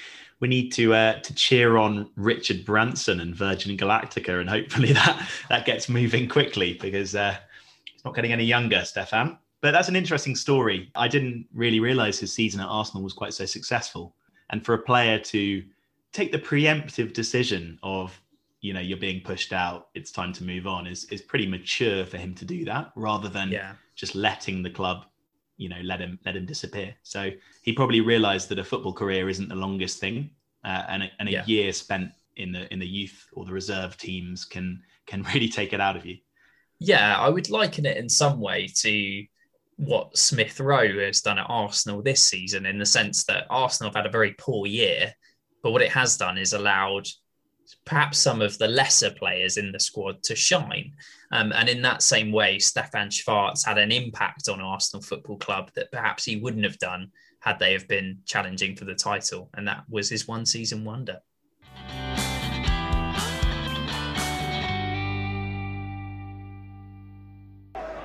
need to cheer on Richard Branson and Virgin Galactica, and hopefully that gets moving quickly, because he's not getting any younger, Stefan. But that's an interesting story. I didn't really realise his season at Arsenal was quite so successful. And for a player to take the preemptive decision of, you know, you're being pushed out, it's time to move on, is pretty mature for him to do that, rather than just letting the club, you know, let him disappear. So he probably realised that a football career isn't the longest thing, and a year spent in the youth or the reserve teams can really take it out of you. Yeah, I would liken it in some way to what Smith Rowe has done at Arsenal this season, in the sense that Arsenal have had a very poor year, but what it has done is allowed perhaps some of the lesser players in the squad to shine. And in that same way, Stefan Schwarz had an impact on Arsenal Football Club that perhaps he wouldn't have done had they have been challenging for the title. And that was his one season wonder.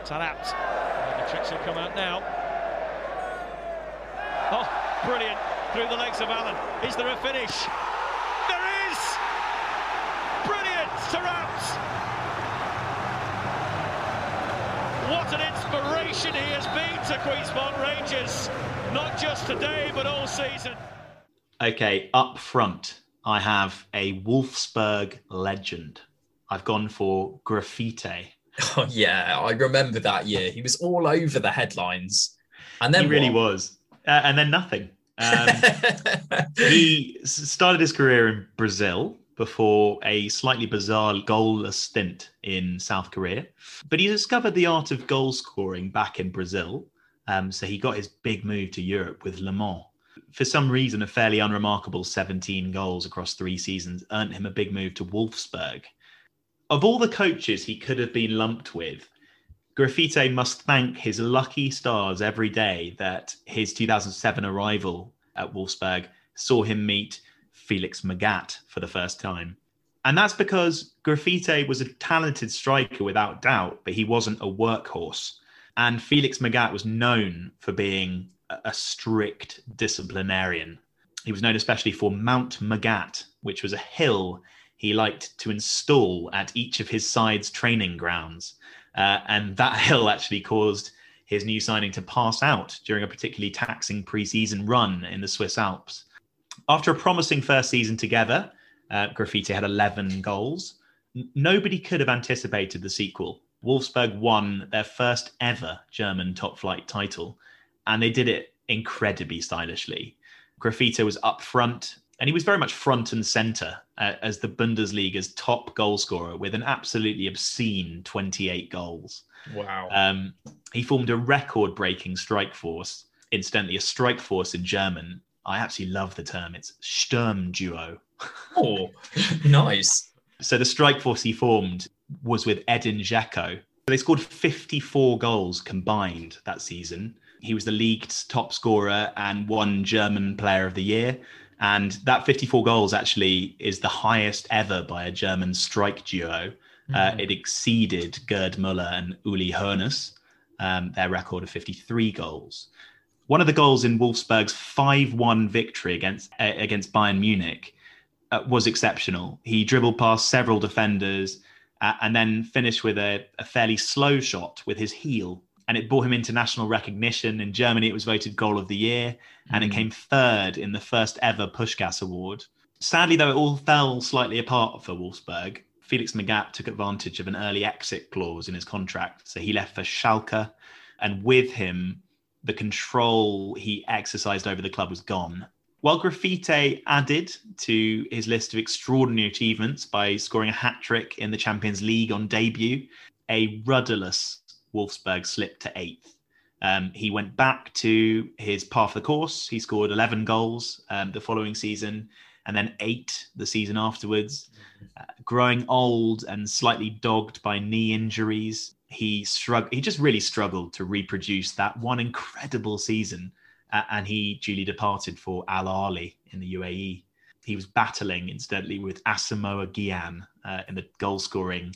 Talat. The tricks will come out now. Oh, brilliant. Through the legs of Allen. Is there a finish? There is! Brilliant, Talat! What an inspiration he has been to Queen's Park Rangers, not just today, but all season. Okay, up front, I have a Wolfsburg legend. I've gone for Graffiti. Oh, yeah, I remember that year. He was all over the headlines. And then he really was. And then nothing. He started his career in Brazil before a slightly bizarre goalless stint in South Korea. But he discovered the art of goal scoring back in Brazil. So he got his big move to Europe with Le Mans. For some reason, a fairly unremarkable 17 goals across 3 seasons earned him a big move to Wolfsburg. Of all the coaches he could have been lumped with, Graffiti must thank his lucky stars every day that his 2007 arrival at Wolfsburg saw him meet Felix Magath for the first time. And that's because Graffiti was a talented striker without doubt, but he wasn't a workhorse. And Felix Magath was known for being a strict disciplinarian. He was known especially for Mount Magath, which was a hill he liked to install at each of his side's training grounds. And that hill actually caused his new signing to pass out during a particularly taxing pre-season run in the Swiss Alps. After a promising first season together, Graffiti had 11 goals. Nobody could have anticipated the sequel. Wolfsburg won their first ever German top-flight title, and they did it incredibly stylishly. Graffiti was up front, and he was very much front and centre as the Bundesliga's top goalscorer, with an absolutely obscene 28 goals. Wow. He formed a record-breaking strike force. Incidentally, a strike force in German, I absolutely love the term. It's Sturmduo. Oh, nice. So the strike force he formed was with Eldin Jakupovic. They scored 54 goals combined that season. He was the league's top scorer and won German Player of the Year. And that 54 goals actually is the highest ever by a German strike duo. Mm-hmm. It exceeded Gerd Müller and Uli Hoeneß, their record of 53 goals. One of the goals in Wolfsburg's 5-1 victory against Bayern Munich was exceptional. He dribbled past several defenders and then finished with a fairly slow shot with his heel. And it brought him international recognition. In Germany, it was voted Goal of the Year, and it came third in the first ever Puskás Award. Sadly, though, it all fell slightly apart for Wolfsburg. Felix Magath took advantage of an early exit clause in his contract, so he left for Schalke, and with him, the control he exercised over the club was gone. While Graffiti added to his list of extraordinary achievements by scoring a hat-trick in the Champions League on debut, a rudderless Wolfsburg slipped to 8th. He went back to his path of the course. He scored 11 goals the following season and then 8 the season afterwards. Growing old and slightly dogged by knee injuries, he just really struggled to reproduce that one incredible season, and he duly departed for Al Ahly in the UAE. He was battling, incidentally, with Asamoah Gyan in the goal-scoring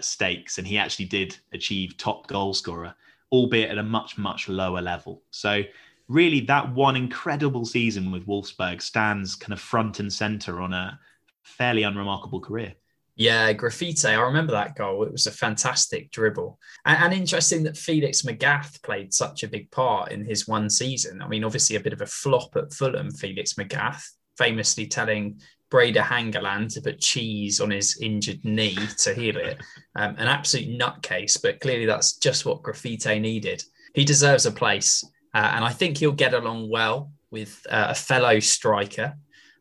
stakes, and he actually did achieve top goal scorer, albeit at a much lower level. So really, that one incredible season with Wolfsburg stands kind of front and center on a fairly unremarkable career. Yeah, Graffiti, I remember that goal. It was a fantastic dribble, and interesting that Felix Magath played such a big part in his one season. I mean, obviously a bit of a flop at Fulham, Felix Magath, famously telling Breda Hangeland to put cheese on his injured knee to heal it. An absolute nutcase, but clearly that's just what Graffiti needed. He deserves a place, and I think he'll get along well with a fellow striker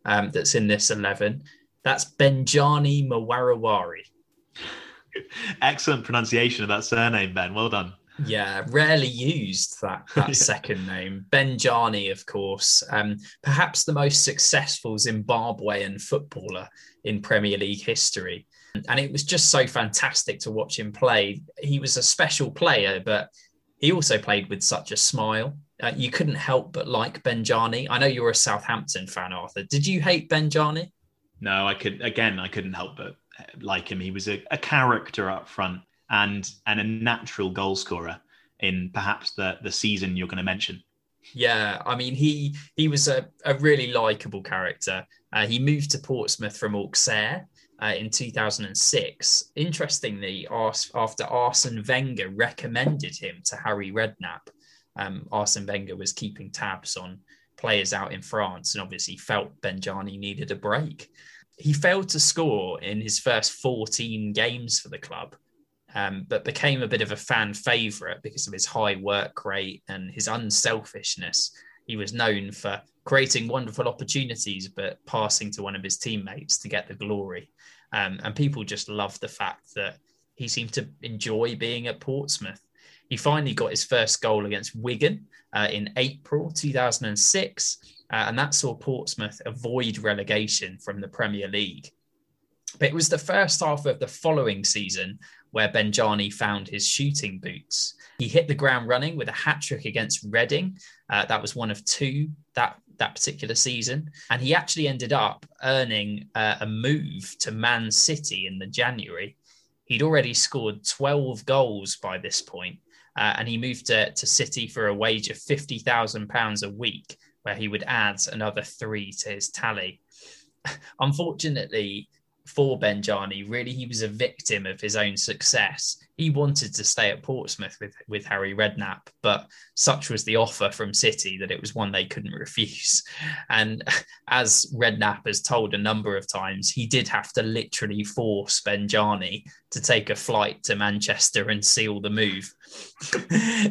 that's in this 11. That's Benjani Mwarawari. Excellent pronunciation of that surname, Ben. Well done. Yeah, rarely used that second name. Benjani, of course, perhaps the most successful Zimbabwean footballer in Premier League history. And it was just so fantastic to watch him play. He was a special player, but he also played with such a smile. You couldn't help but like Benjani. I know you're a Southampton fan, Arthur. Did you hate Benjani? No, I couldn't help but like him. He was a character up front. And a natural goal scorer in perhaps the season you're going to mention. Yeah, I mean, he was a really likeable character. He moved to Portsmouth from Auxerre in 2006. Interestingly, after Arsene Wenger recommended him to Harry Redknapp. Arsene Wenger was keeping tabs on players out in France and obviously felt Benjani needed a break. He failed to score in his first 14 games for the club. But became a bit of a fan favourite because of his high work rate and his unselfishness. He was known for creating wonderful opportunities, but passing to one of his teammates to get the glory. And people just loved the fact that he seemed to enjoy being at Portsmouth. He finally got his first goal against Wigan in April 2006, and that saw Portsmouth avoid relegation from the Premier League. But it was the first half of the following season where Benjani found his shooting boots. He hit the ground running with a hat-trick against Reading. That was one of 2 that particular season. And he actually ended up earning a move to Man City in January. He'd already scored 12 goals by this point, and he moved to City for a wage of £50,000 a week, where he would add another 3 to his tally. Unfortunately, for Benjani, really, he was a victim of his own success. He wanted to stay at Portsmouth with Harry Redknapp, but such was the offer from City that it was one they couldn't refuse. And as Redknapp has told a number of times, he did have to literally force Benjani to take a flight to Manchester and seal the move.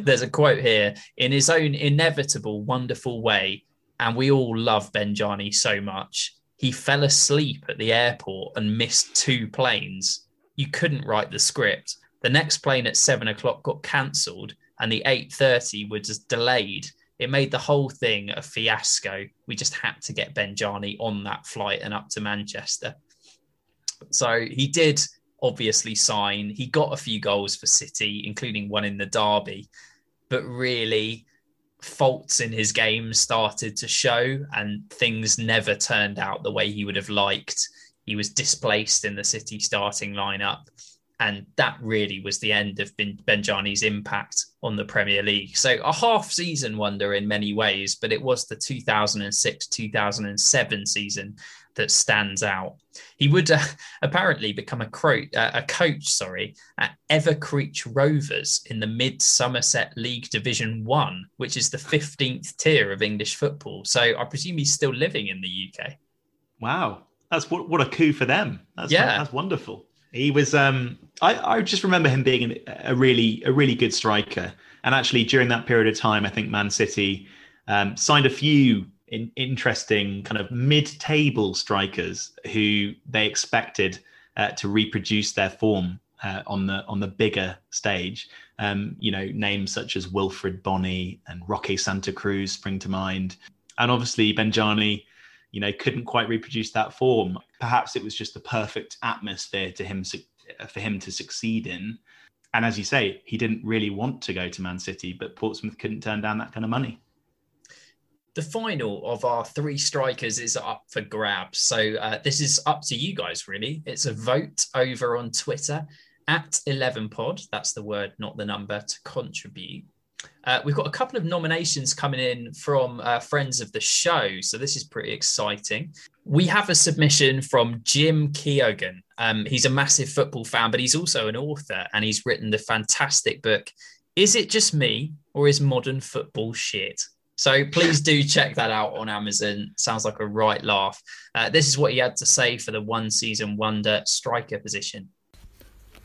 There's a quote here: "In his own inevitable, wonderful way, and we all love Benjani so much, he fell asleep at the airport and missed 2 planes. You couldn't write the script. The next plane at 7:00 got cancelled and the 8:30 was just delayed. It made the whole thing a fiasco. We just had to get Benjani on that flight and up to Manchester." So he did obviously sign. He got a few goals for City, including one in the derby. But really, faults in his game started to show and things never turned out the way he would have liked. He was displaced in the City starting lineup. And that really was the end of Benjani's impact on the Premier League. So a half-season wonder in many ways, but it was the 2006-2007 season that stands out. He would apparently become a coach at Evercreech Rovers in the Mid-Somerset League Division 1, which is the 15th tier of English football. So I presume he's still living in the UK. Wow. That's what a coup for them. That's wonderful. He was. I just remember him being a really good striker. And actually, during that period of time, I think Man City signed a few interesting kind of mid-table strikers who they expected to reproduce their form on the bigger stage. Names such as Wilfred Bonny and Roque Santa Cruz spring to mind. And obviously, Benjani, couldn't quite reproduce that form. Perhaps it was just the perfect atmosphere for him to succeed in. And as you say, he didn't really want to go to Man City, but Portsmouth couldn't turn down that kind of money. The final of our three strikers is up for grabs. So this is up to you guys, really. It's a vote over on Twitter @11pod. That's the word, not the number, to contribute. We've got a couple of nominations coming in from friends of the show, so this is pretty exciting. We have a submission from Jim Keoghan. He's a massive football fan, but he's also an author, and he's written the fantastic book, Is It Just Me, or Is Modern Football Shit? So please do check that out on Amazon. Sounds like a right laugh. This is what he had to say for the one-season wonder striker position.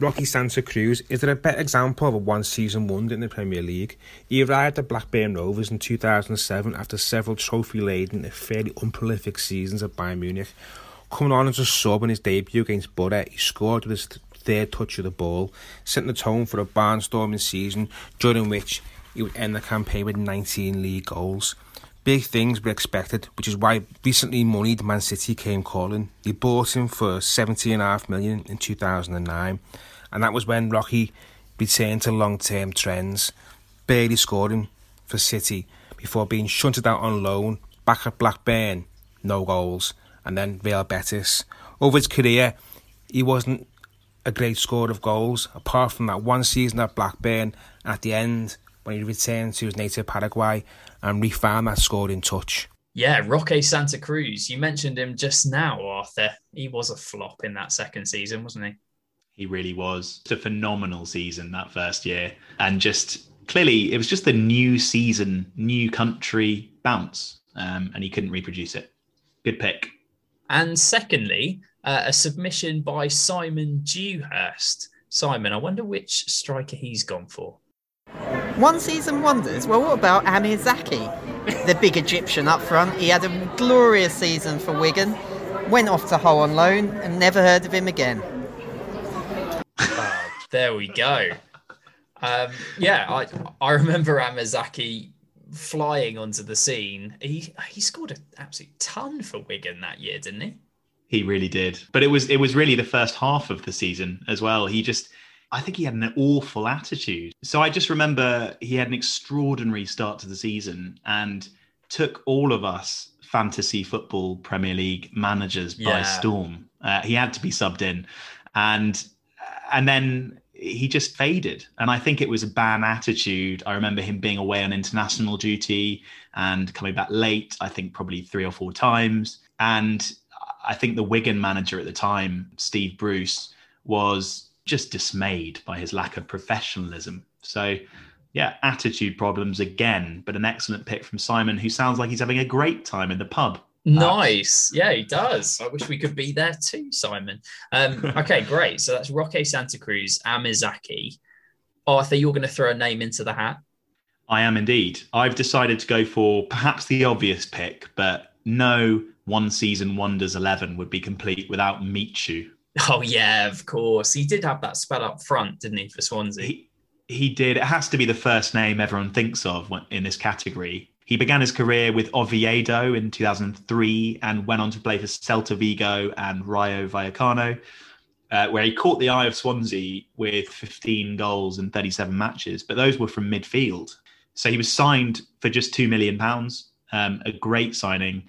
Roque Santa Cruz is a better example of a one-season wonder in the Premier League. He arrived at Blackburn Rovers in 2007 after several trophy-laden and fairly unprolific seasons at Bayern Munich. Coming on as a sub in his debut against Borough, he scored with his third touch of the ball, setting the tone for a barnstorming season, during which he would end the campaign with 19 league goals. Big things were expected, which is why recently moneyed Man City came calling. They bought him for £70.5 million in 2009, and that was when Rocky returned to long-term trends, barely scoring for City before being shunted out on loan, back at Blackburn, no goals, and then Real Betis. Over his career, he wasn't a great scorer of goals, apart from that one season at Blackburn, and at the end, when he returned to his native Paraguay and refound that scoring touch. Yeah, Roque Santa Cruz. You mentioned him just now, Arthur. He was a flop in that second season, wasn't he? He really was. It's a phenomenal season that first year. And just clearly, it was just the new season, new country bounce, and he couldn't reproduce it. Good pick. And secondly, a submission by Simon Dewhurst. Simon, I wonder which striker he's gone for. One season wonders. Well, what about Amir Zaki, the big Egyptian up front? He had a glorious season for Wigan, went off to Hull on loan, and never heard of him again. There we go. I remember Amir Zaki flying onto the scene. He scored an absolute ton for Wigan that year, didn't he? He really did. But it was really the first half of the season as well. I think he had an awful attitude. So I just remember he had an extraordinary start to the season and took all of us fantasy football Premier League managers by storm. He had to be subbed in. And then he just faded. And I think it was a ban attitude. I remember him being away on international duty and coming back late, I think probably 3 or 4 times. And I think the Wigan manager at the time, Steve Bruce, was just dismayed by his lack of professionalism. So yeah, attitude problems again, but an excellent pick from Simon, who sounds like he's having a great time in the pub. Nice. Yeah, he does. I wish we could be there too, Simon. Okay, great. So that's Roque Santa Cruz, Amizaki. Arthur, you're going to throw a name into the hat. I am indeed. I've decided to go for perhaps the obvious pick, but no one season wonders 11 would be complete without Michu. Oh, yeah, of course. He did have that spell up front, didn't he, for Swansea? He did. It has to be the first name everyone thinks of in this category. He began his career with Oviedo in 2003 and went on to play for Celta Vigo and Rayo Vallecano, where he caught the eye of Swansea with 15 goals in 37 matches. But those were from midfield. So he was signed for just £2 million, a great signing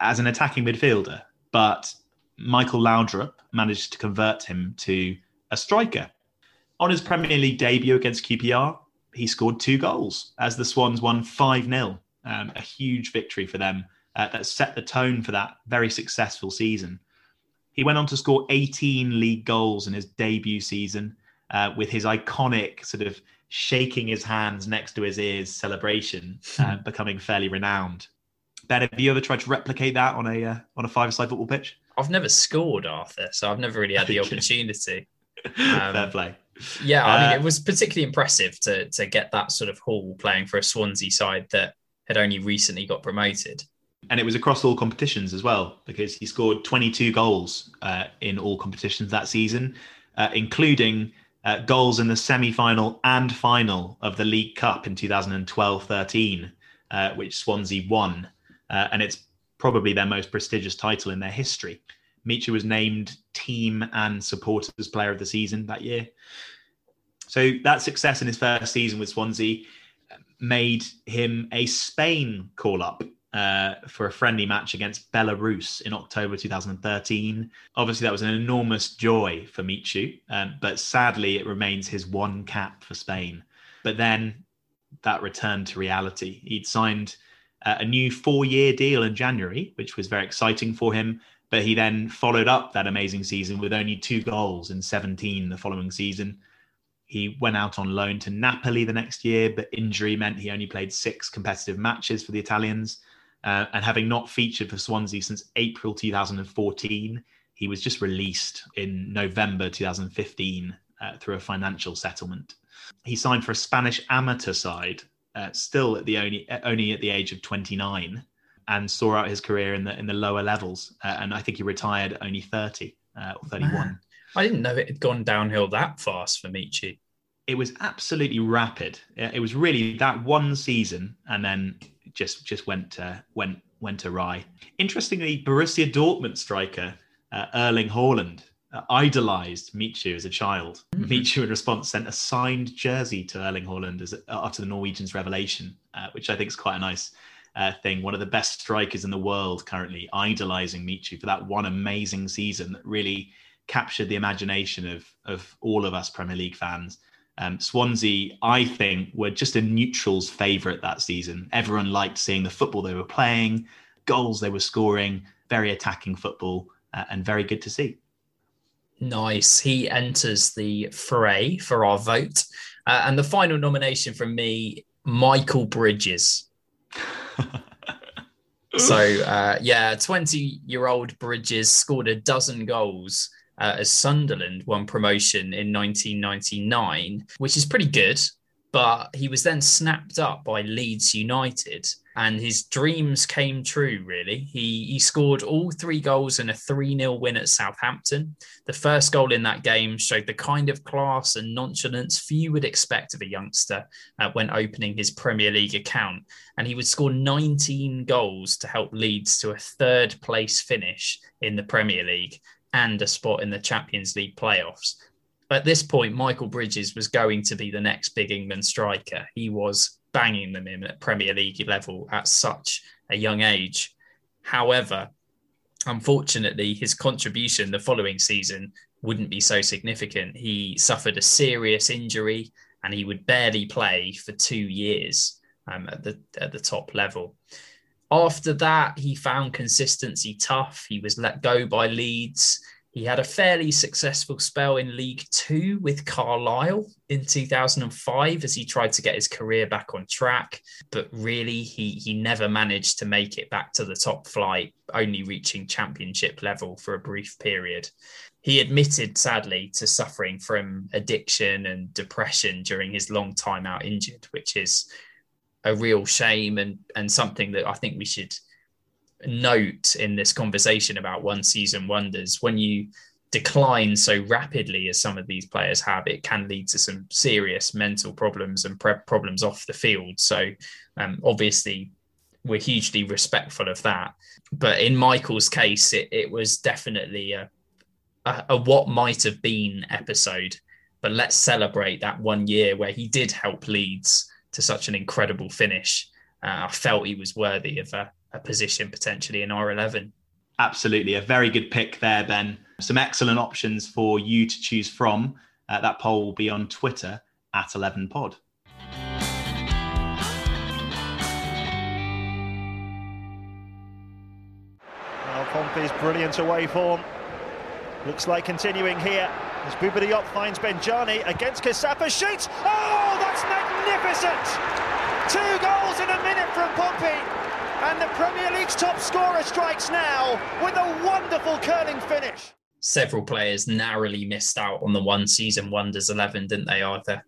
as an attacking midfielder. But Michael Laudrup managed to convert him to a striker On his Premier League debut against QPR, he scored 2 goals as the Swans won 5-0. A huge victory for them that set the tone for that very successful season. He went on to score 18 league goals in his debut season with his iconic sort of shaking his hands next to his ears celebration, becoming fairly renowned. Ben, have you ever tried to replicate that on a five-a-side football pitch? I've never scored, Arthur, so I've never really had the opportunity. Fair play. Yeah, I mean, it was particularly impressive to get that sort of haul playing for a Swansea side that had only recently got promoted. And it was across all competitions as well, because he scored 22 goals in all competitions that season, including goals in the semi-final and final of the League Cup in 2012-13, which Swansea won. And it's probably their most prestigious title in their history. Michu was named team and supporters player of the season that year. So that success in his first season with Swansea made him a Spain call-up for a friendly match against Belarus in October 2013. Obviously, that was an enormous joy for Michu, but sadly, it remains his one cap for Spain. But then that returned to reality. He'd signed a new 4-year deal in January, which was very exciting for him. But he then followed up that amazing season with only 2 goals in 17 the following season. He went out on loan to Napoli the next year, but injury meant he only played 6 competitive matches for the Italians. And having not featured for Swansea since April 2014, he was just released in November 2015 through a financial settlement. He signed for a Spanish amateur side, still at the only at the age of 29. And saw out his career in the lower levels. And I think he retired at only 30 or 31. Man, I didn't know it had gone downhill that fast for Michu. It was absolutely rapid. It was really that one season and then just went awry. Interestingly, Borussia Dortmund striker Erling Haaland idolised Michu as a child. Mm-hmm. Michu, in response, sent a signed jersey to Erling Haaland after the Norwegian's revelation, which I think is quite a nice... thing. One of the best strikers in the world currently, idolising Michu for that one amazing season that really captured the imagination of all of us Premier League fans. Swansea, I think, were just a neutral's favourite that season. Everyone liked seeing the football they were playing, goals they were scoring, very attacking football, and very good to see. Nice. He enters the fray for our vote. And the final nomination from me, Michael Bridges. So, 20-year-old Bridges scored 12 goals as Sunderland won promotion in 1999, which is pretty good. But he was then snapped up by Leeds United and his dreams came true, really. He scored all 3 goals in a 3-0 win at Southampton. The first goal in that game showed the kind of class and nonchalance few would expect of a youngster when opening his Premier League account. And he would score 19 goals to help Leeds to a 3rd-place finish in the Premier League and a spot in the Champions League playoffs. At this point, Michael Bridges was going to be the next big England striker. He was banging them in at Premier League level at such a young age. However, unfortunately, his contribution the following season wouldn't be so significant. He suffered a serious injury and he would barely play for 2 years at the top level. After that, he found consistency tough. He was let go by Leeds. He had a fairly successful spell in League Two with Carlisle in 2005 as he tried to get his career back on track. But really, he never managed to make it back to the top flight, only reaching championship level for a brief period. He admitted, sadly, to suffering from addiction and depression during his long time out injured, which is a real shame and something that I think we should note in this conversation about one season wonders. When you decline so rapidly as some of these players have, it can lead to some serious mental problems and problems off the field. So obviously we're hugely respectful of that, but in Michael's case it was definitely a what might have been episode. But let's celebrate that 1 year where he did help Leeds to such an incredible finish. I felt he was worthy of a position potentially in our 11. Absolutely. A very good pick there, Ben. Some excellent options for you to choose from. That poll will be on Twitter at 11pod. Well, Pompey's brilliant away form. Looks like continuing here as Bubadiop finds Benjani against Cassapa, shoots. Oh, that's magnificent! 2 goals in a minute from Pompey, and the Premier League's top scorer strikes now with a wonderful curling finish. Several players narrowly missed out on the one-season wonders 11, didn't they, Arthur?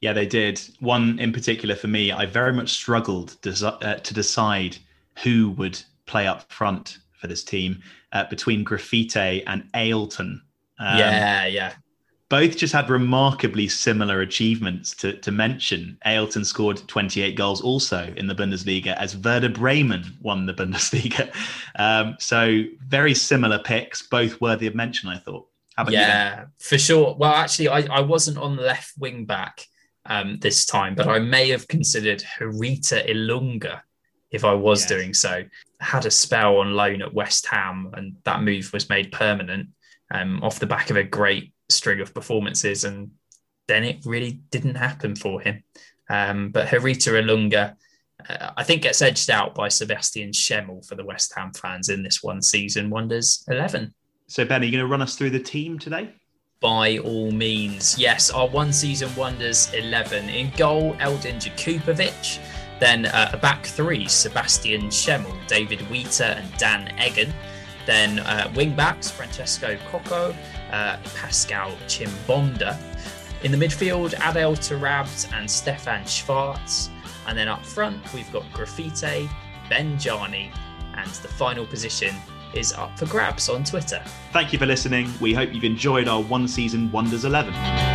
Yeah, they did. One in particular for me, I very much struggled to decide who would play up front for this team between Graffiti and Ailton. Yeah. Both just had remarkably similar achievements to mention. Ailton scored 28 goals also in the Bundesliga as Werder Bremen won the Bundesliga. So very similar picks, both worthy of mention, I thought. How about you then? For sure. Well, actually, I wasn't on left wing back this time, but I may have considered Harita Ilunga if I was doing so. Had a spell on loan at West Ham, and that move was made permanent off the back of a great string of performances, and then it really didn't happen for him. But Harita Ilunga, I think, gets edged out by Sebastian Schemmel for the West Ham fans in this one season wonders 11. So Ben, are you going to run us through the team today? By all means, yes. Our one season wonders 11. In goal, Eldin Jakupovic. Then a back three, Sebastian Schemmel, David Wheater and Dan Eggen. Then wing backs, Francesco Coco, Pascal Chimbonda. In the midfield, Adel Tarabs and Stefan Schwarz. And then up front, we've got Graffiti, Benjani, and the final position is up for grabs on Twitter. Thank you for listening. We hope you've enjoyed our one season wonders 11.